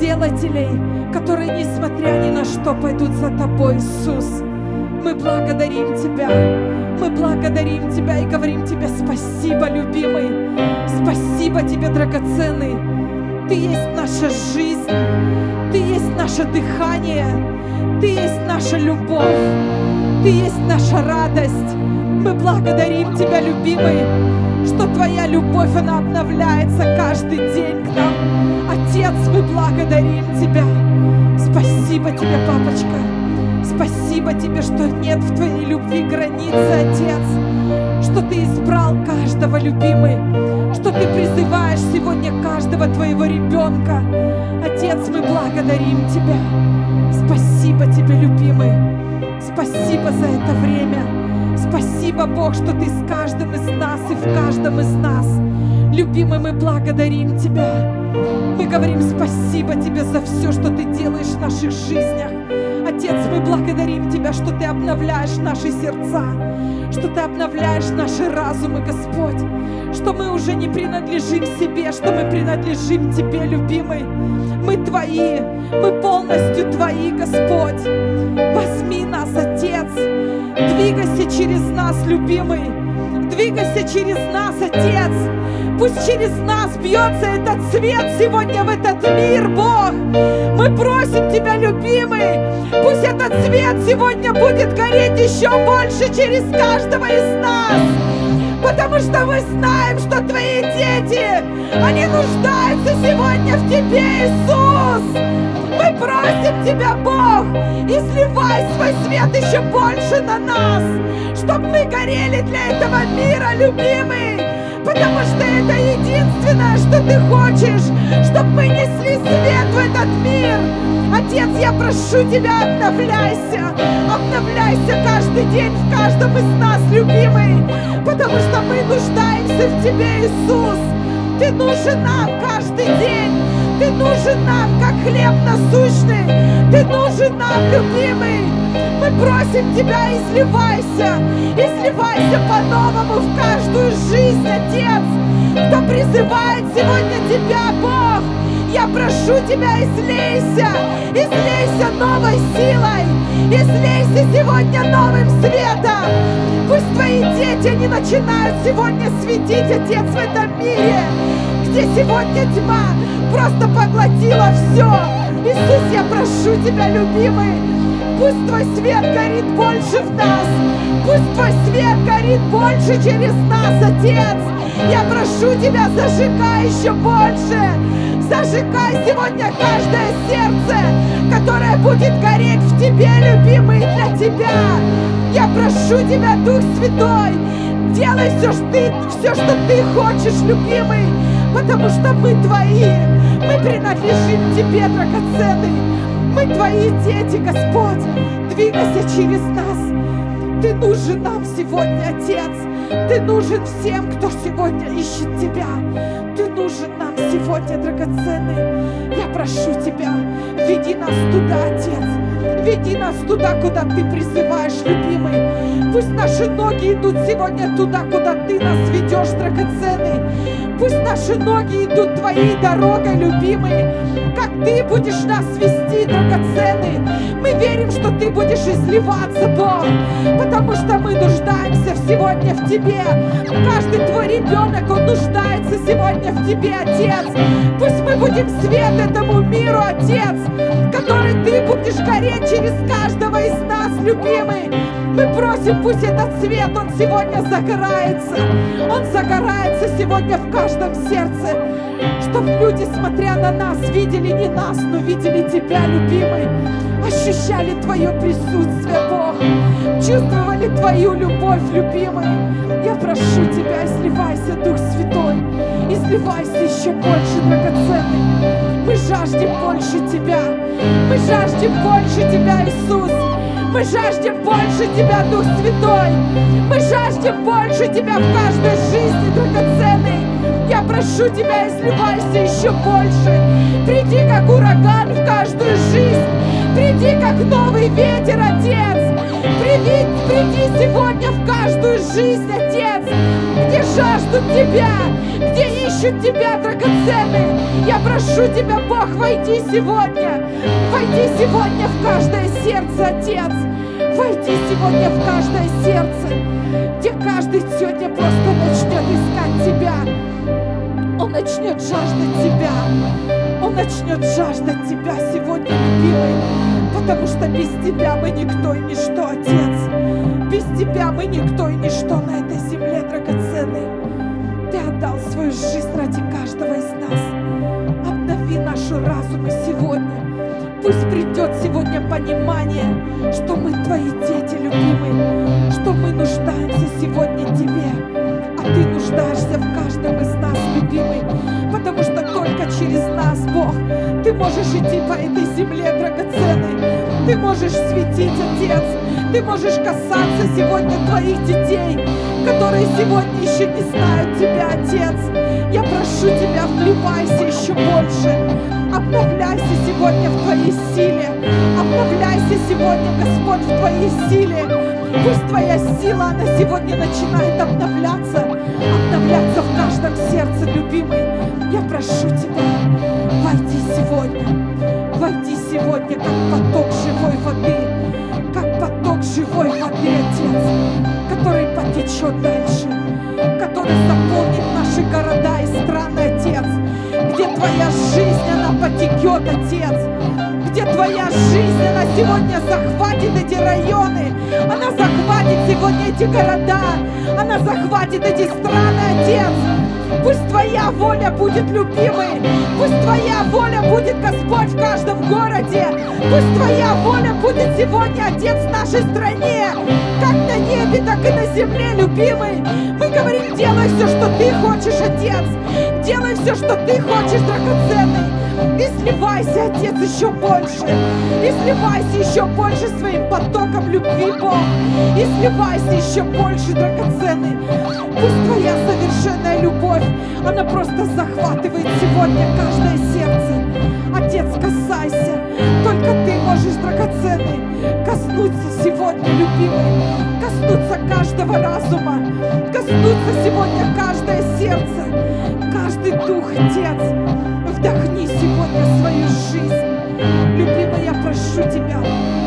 делателей, которые, несмотря ни на что, пойдут за Тобой, Иисус. Мы благодарим Тебя, мы благодарим Тебя и говорим Тебе спасибо, любимый, спасибо Тебе, драгоценный. Ты есть наша жизнь, Ты есть наше дыхание, Ты есть наша любовь, Ты есть наша радость, Мы благодарим Тебя, любимый, что Твоя любовь, она обновляется каждый день к нам. Отец, мы благодарим Тебя. Спасибо Тебе, папочка. Спасибо Тебе, что нет в Твоей любви границы, Отец. Что Ты избрал каждого, любимый. Что Ты призываешь сегодня каждого Твоего ребенка. Отец, мы благодарим Тебя. Спасибо Тебе, любимый. Спасибо за это время. Спасибо, Бог, что Ты с каждым из нас и в каждом из нас. Любимый, мы благодарим Тебя. Мы говорим спасибо Тебе за все, что Ты делаешь в наших жизнях. Отец, мы благодарим Тебя, что Ты обновляешь наши сердца, что Ты обновляешь наши разумы, Господь, что мы уже не принадлежим себе, что мы принадлежим Тебе, любимый. Мы Твои, мы полностью Твои, Господь. Возьми нас, Отец, двигайся через нас, любимый, двигайся через нас, Отец. Пусть через нас бьется этот свет сегодня в этот мир, Бог. Мы просим Тебя, любимый, пусть этот свет сегодня будет гореть еще больше через каждого из нас. Потому что мы знаем, что Твои дети, они нуждаются сегодня в Тебе, Иисус. Мы просим Тебя, Бог, изливай свой свет еще больше на нас, чтобы мы горели для этого мира, любимый. Потому что это единственное, что Ты хочешь, чтобы мы несли свет в этот мир. Отец, я прошу Тебя, обновляйся, обновляйся каждый день в каждом из нас, любимый, потому что мы нуждаемся в Тебе, Иисус. Ты нужен нам каждый день, Ты нужен нам, как хлеб насущный, Ты нужен нам, любимый. Мы просим Тебя, изливайся, изливайся по-новому в каждую жизнь, Отец, кто призывает сегодня Тебя, Бог. Я прошу Тебя, излейся, излейся новой силой, излейся сегодня новым светом. Пусть Твои дети, они начинают сегодня светить, Отец, в этом мире, где сегодня тьма просто поглотила все. Иисус, я прошу Тебя, любимый, пусть Твой свет горит больше в нас. Пусть Твой свет горит больше через нас, Отец. Я прошу Тебя, зажигай еще больше. Зажигай сегодня каждое сердце, которое будет гореть в Тебе, любимый, для Тебя. Я прошу Тебя, Дух Святой, делай все, что Ты, все, что Ты хочешь, любимый, потому что мы Твои. Мы принадлежим Тебе, драгоценный. Мы Твои дети, Господь, двигайся через нас. Ты нужен нам сегодня, Отец. Ты нужен всем, кто сегодня ищет Тебя. Ты нужен нам сегодня, драгоценный. Я прошу Тебя, веди нас туда, Отец. Веди нас туда, куда Ты призываешь, любимый. Пусть наши ноги идут сегодня туда, куда Ты нас ведешь, драгоценный. Пусть наши ноги идут Твоей дорогой, любимый, как Ты будешь нас вести, драгоценный. Мы верим, что Ты будешь изливаться, Бог, потому что мы нуждаемся сегодня в Тебе. Каждый Твой ребенок, он нуждается сегодня в Тебе, Отец. Пусть мы будем свет этому миру, Отец, который Ты будешь гореть через каждого из нас, любимый. Мы просим, пусть этот свет, он сегодня загорается. Он загорается сегодня в каждом сердце, чтобы люди, смотря на нас, видели не нас, но видели Тебя, любимый. Ощущали Твое присутствие, Бог. Чувствовали Твою любовь, любимый. Я прошу Тебя, изливайся, Дух Святой. Изливайся еще больше, драгоценный. Мы жаждем больше Тебя. Мы жаждем больше Тебя, Иисус. Мы жаждем больше Тебя, Дух Святой. Мы жаждем больше Тебя в каждой жизни, драгоценный. Я прошу Тебя, изливайся еще больше. Приди, как ураган, в каждую жизнь. Приди, как новый ветер, Отец. Приди, приди сегодня в каждую жизнь, Отец, где жаждут Тебя, где ищут Тебя, драгоценный. Я прошу Тебя, Бог, войди сегодня. Войди сегодня в каждое сердце, Отец. Войди сегодня в каждое сердце, где каждый сегодня просто начнет искать Тебя. Он начнет жаждать Тебя. Он начнет жаждать Тебя сегодня, любимый, потому что без Тебя мы никто и ничто, Отец. Без тебя мы никто и ничто на этой земле, драгоценный. Ты отдал свою жизнь ради каждого из нас. Обнови наши разумы сегодня. Пусть придет сегодня понимание, что мы твои дети, любимые, что мы нуждаемся сегодня тебе, а ты нуждаешься в каждом из нас, любимый, потому что только через нас, Бог, ты можешь идти по этой земле драгоценной, ты можешь светить, Отец, ты можешь касаться сегодня твоих детей, которые сегодня еще не знают тебя, Отец. Я прошу тебя, вливайся еще больше. Обновляйся сегодня в твоей силе. Обновляйся сегодня, Господь, в твоей силе. Пусть твоя сила, она сегодня начинает обновляться. Обновляться в каждом сердце, любимый. Я прошу тебя, войди сегодня. Войди сегодня, как поток живой воды. Как поток живой воды, Отец, который потечет дальше. Который заполнит наши города и страны, Отец. Где твоя жизнь, она потекет, Отец. Где твоя жизнь, она сегодня захватит эти районы. Она захватит сегодня эти города. Она захватит эти страны, Отец. Пусть твоя воля будет, любимой. Пусть твоя воля будет, Господь, в каждом городе. Пусть твоя воля будет сегодня, Отец, в нашей стране. Как на небе, так и на земле, любимый. Мы говорим, делай все, что ты хочешь, Отец. Делай все, что ты хочешь, драгоценный. И сливайся, Отец, еще больше. И сливайся еще больше своим потоком любви, Бог. И сливайся еще больше, драгоценный. Пусть твоя совершенная любовь, она просто захватывает сегодня каждое сердце. Отец, касайся. Только ты можешь, драгоценный, коснуться сегодня, любимый. Коснуться каждого разума. Коснуться сегодня каждое сердце. Каждый дух, Отец. Вдохни сегодня свою жизнь. Любимый, я прошу тебя,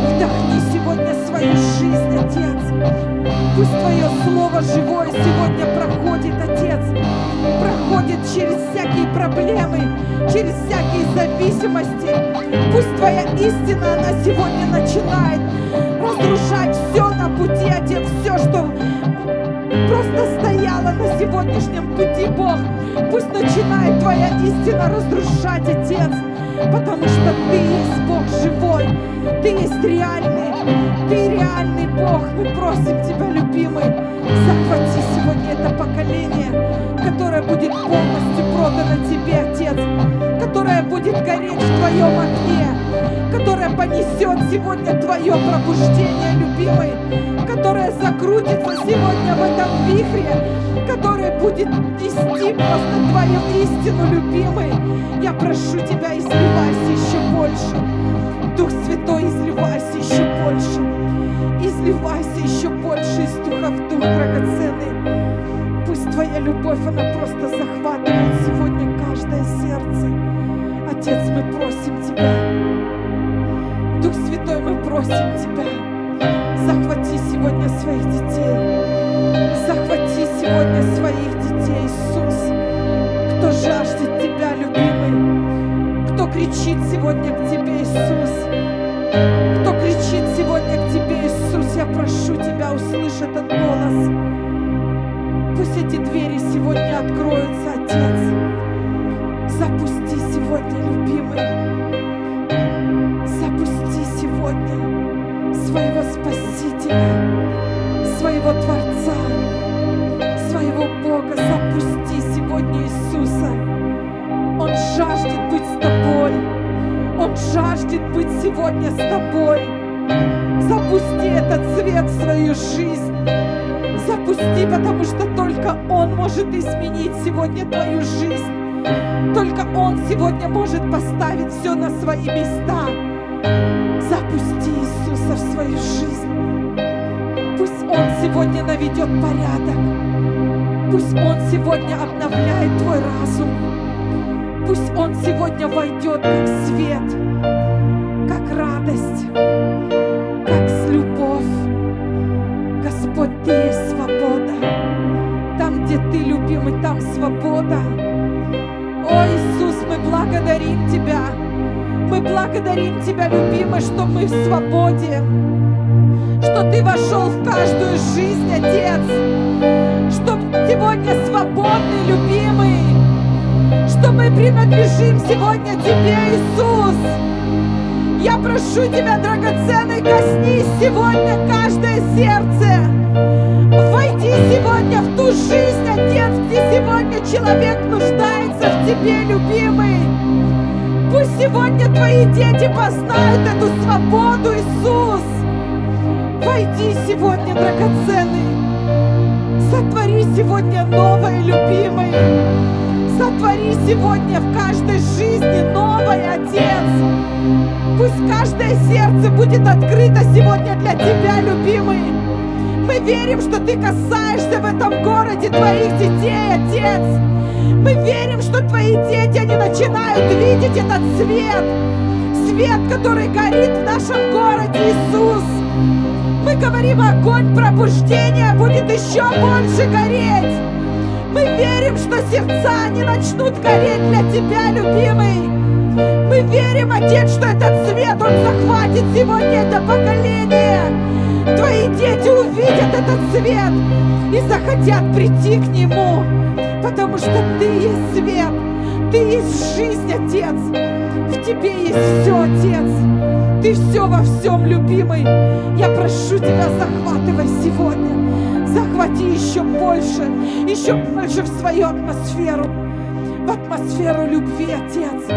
вдохни сегодня свою жизнь, Отец. Пусть твое слово живое сегодня проходит, Отец. Проходит через всякие проблемы, через всякие зависимости. Пусть твоя истина, она сегодня начинает разрушать все на пути, Отец, все, что просто стояла на сегодняшнем пути, Бог. Пусть начинает твоя истина разрушать, Отец, потому что ты есть Бог живой, ты есть реальный, ты реальный Бог. Мы просим тебя, любимый, захвати сегодня это поколение, которое будет полностью продано тебе, Отец, которое будет гореть в твоем огне, которое понесет сегодня твое пробуждение, любимый, которое закрутится сегодня в этом вихре, который будет нести просто твою истину, любимый. Я прошу тебя, изливайся еще больше. Дух Святой, изливайся еще больше. Изливайся еще больше из духа в дух, драгоценный. Пусть твоя любовь, она просто захватывает сегодня каждое сердце. Отец, мы просим тебя. Дух Святой, мы просим тебя. Захвати сегодня своих детей. Захвати сегодня своих детей, Иисус. Кто жаждет тебя, любимый? Кто кричит сегодня к тебе, Иисус? Кто кричит сегодня к тебе, Иисус? Я прошу тебя, услышь этот голос. Пусть эти двери сегодня откроются, Отец. Запусти сегодня, любимый. Запусти сегодня своего Спасителя, своего Творца, своего Бога. Запусти сегодня Иисуса. Он жаждет быть с тобой. Он жаждет быть сегодня с тобой. Запусти этот свет в свою жизнь. Запусти, потому что только Он может изменить сегодня твою жизнь. Только Он сегодня может поставить все на свои места. Запусти Иисуса в свою жизнь. Пусть Он сегодня наведет порядок. Пусть Он сегодня обновляет твой разум. Пусть Он сегодня войдет как свет, как радость, как любовь. Господь, Ты есть свобода. Там, где Ты, любимый, там свобода. О, Иисус, мы благодарим Тебя. Мы благодарим Тебя, любимый, что мы в свободе, что Ты вошел в каждую жизнь, Отец, чтоб сегодня свободный, любимый, что мы принадлежим сегодня Тебе, Иисус. Я прошу Тебя, драгоценный, коснись сегодня каждое сердце. Войди сегодня в ту жизнь, Отец, где сегодня человек нуждается в Тебе, любимый. Пусть сегодня Твои дети познают эту свободу, Иисус. Войди сегодня, драгоценный. Сотвори сегодня новое, любимый. Сотвори сегодня в каждой жизни новое, Отец. Пусть каждое сердце будет открыто сегодня для Тебя, любимый. Мы верим, что Ты касаешься в этом городе Твоих детей, Отец. Мы верим, что Твои дети, они начинают видеть этот свет. Свет, который горит в нашем городе, Иисус. Мы говорим, огонь пробуждения будет еще больше гореть. Мы верим, что сердца, они начнут гореть для Тебя, любимый. Мы верим, Отец, что этот свет, он захватит сегодня это поколение. Твои дети увидят этот свет и захотят прийти к нему, потому что Ты есть свет, Ты есть жизнь, Отец. В Тебе есть все, Отец. Ты все во всем, любимый. Я прошу Тебя, захватывай сегодня. Захвати еще больше, еще больше в свою атмосферу. В атмосферу любви, Отец,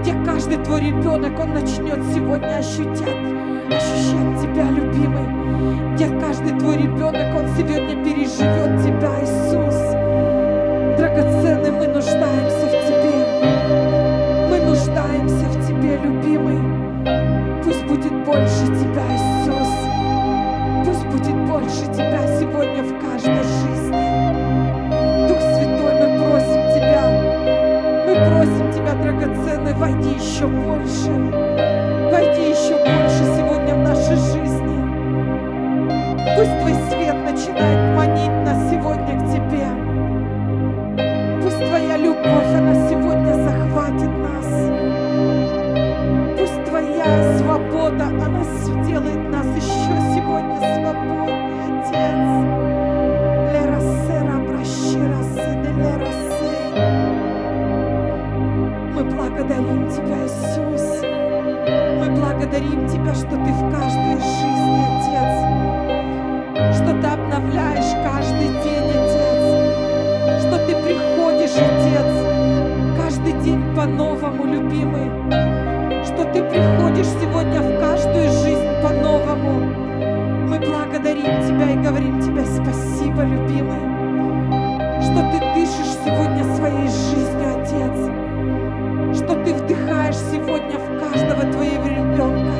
где каждый Твой ребенок, он начнет сегодня ощущать, ощущать Тебя, любимый, где каждый Твой ребенок, он сегодня переживет Тебя, Иисус. Драгоценный, мы нуждаемся в Тебе, мы нуждаемся в Тебе, любимый. Пусть будет больше Тебя, Иисус, пусть будет больше Тебя сегодня в каждой жизни. Дух Святой, мы просим Тебя, мы просим Тебя, драгоценный, войди еще больше, войди еще больше сегодня в нашей жизни. Пусть Твой свет начинает манить нас сегодня к Тебе. Пусть Твоя любовь, она сегодня захватит нас. Пусть Твоя свобода, она сделает нас еще сегодня свободнее, Отец. Лера сера, прощи расы, лера. Мы благодарим Тебя, Иисус. Мы благодарим Тебя, что Ты в каждой жизни, Отец. Что Ты обновляешь каждый день, Отец. Что Ты приходишь, Отец, каждый день по-новому, любимый. Что Ты приходишь сегодня в каждую жизнь по-новому. Мы благодарим Тебя и говорим Тебе спасибо, любимый. Что Ты дышишь сегодня своей жизнью, Отец. Что Ты вдыхаешь сегодня в каждого Твоего ребенка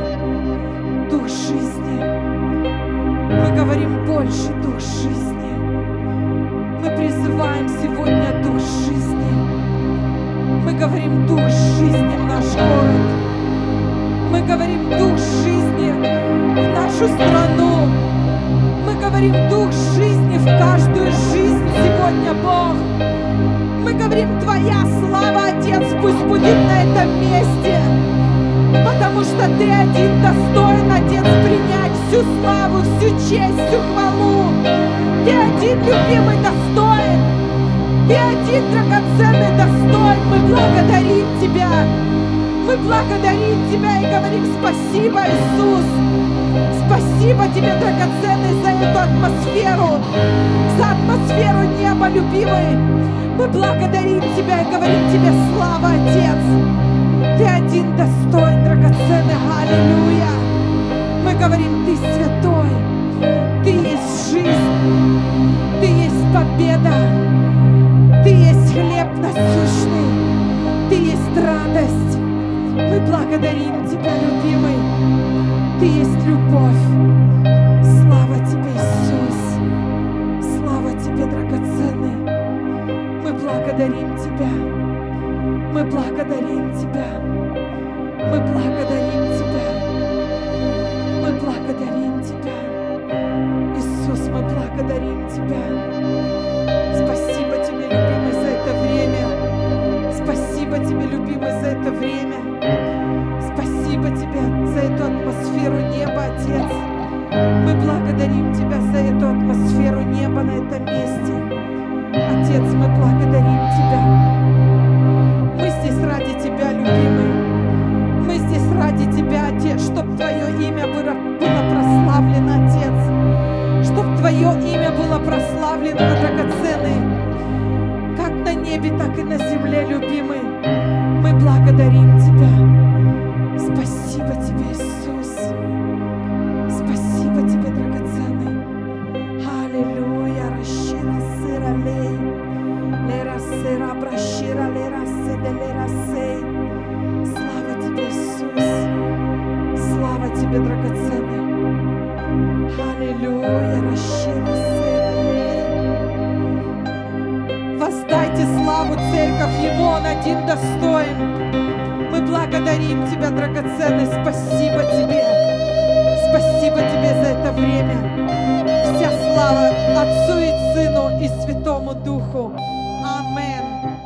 дух жизни. Мы говорим больше дух жизни. Мы призываем сегодня дух жизни. Мы говорим дух жизни в наш город. Мы говорим дух жизни в нашу страну. Мы говорим дух жизни в каждую жизнь сегодня, Бог. Мы говорим, Твоя слава, Отец, пусть будет на этом месте, потому что Ты один достоин, Отец, принять всю славу, всю честь, всю хвалу. Ты один, любимый, достоин. Ты один, драгоценный, достоин. Мы благодарим Тебя. Мы благодарим Тебя и говорим спасибо, Иисус. Спасибо Тебе, драгоценный, за эту атмосферу, за атмосферу неба, любимый. Мы благодарим Тебя и говорим Тебе слава, Отец. Ты один достоин, драгоценный, аллилуйя. Мы говорим, Ты святой, Ты есть жизнь, Ты есть победа, Ты есть хлеб насущный, Ты есть радость. Мы благодарим Тебя, любимый, Ты есть любовь. Слава Тебе, Иисус, слава Тебе, драгоценный. Мы благодарим Тебя, мы благодарим Тебя, мы благодарим Тебя, мы благодарим Тебя, Иисус, мы благодарим Тебя. Спасибо Тебе, любимый, за это время, спасибо Тебе, любимый, за это время, спасибо Тебе за эту атмосферу неба, Отец. Мы благодарим Тебя за эту атмосферу неба на этом месте. Отец, мы благодарим Тебя. Мы здесь ради Тебя, любимый. Мы здесь ради Тебя, Отец, чтобы Твое имя было прославлено, Отец. Чтобы Твое имя было прославлено, драгоценный. Как на небе, так и на земле, любимый. Мы благодарим Тебя. Спасибо Тебе, Иисус. Спасибо Тебе, драгоценный. Аллилуйя. Рашира сыра лей. Лера сыра брашира лера сыда лера сей. Слава Тебе, Иисус. Слава Тебе, драгоценный. Аллилуйя. Рашира сыра лей. Воздайте славу, церковь, Ему Он один достоин. Мы благодарим Тебя, драгоценный. Спасибо Тебе. Спасибо Тебе за это время. Вся слава Отцу и Сыну и Святому Духу. Аминь.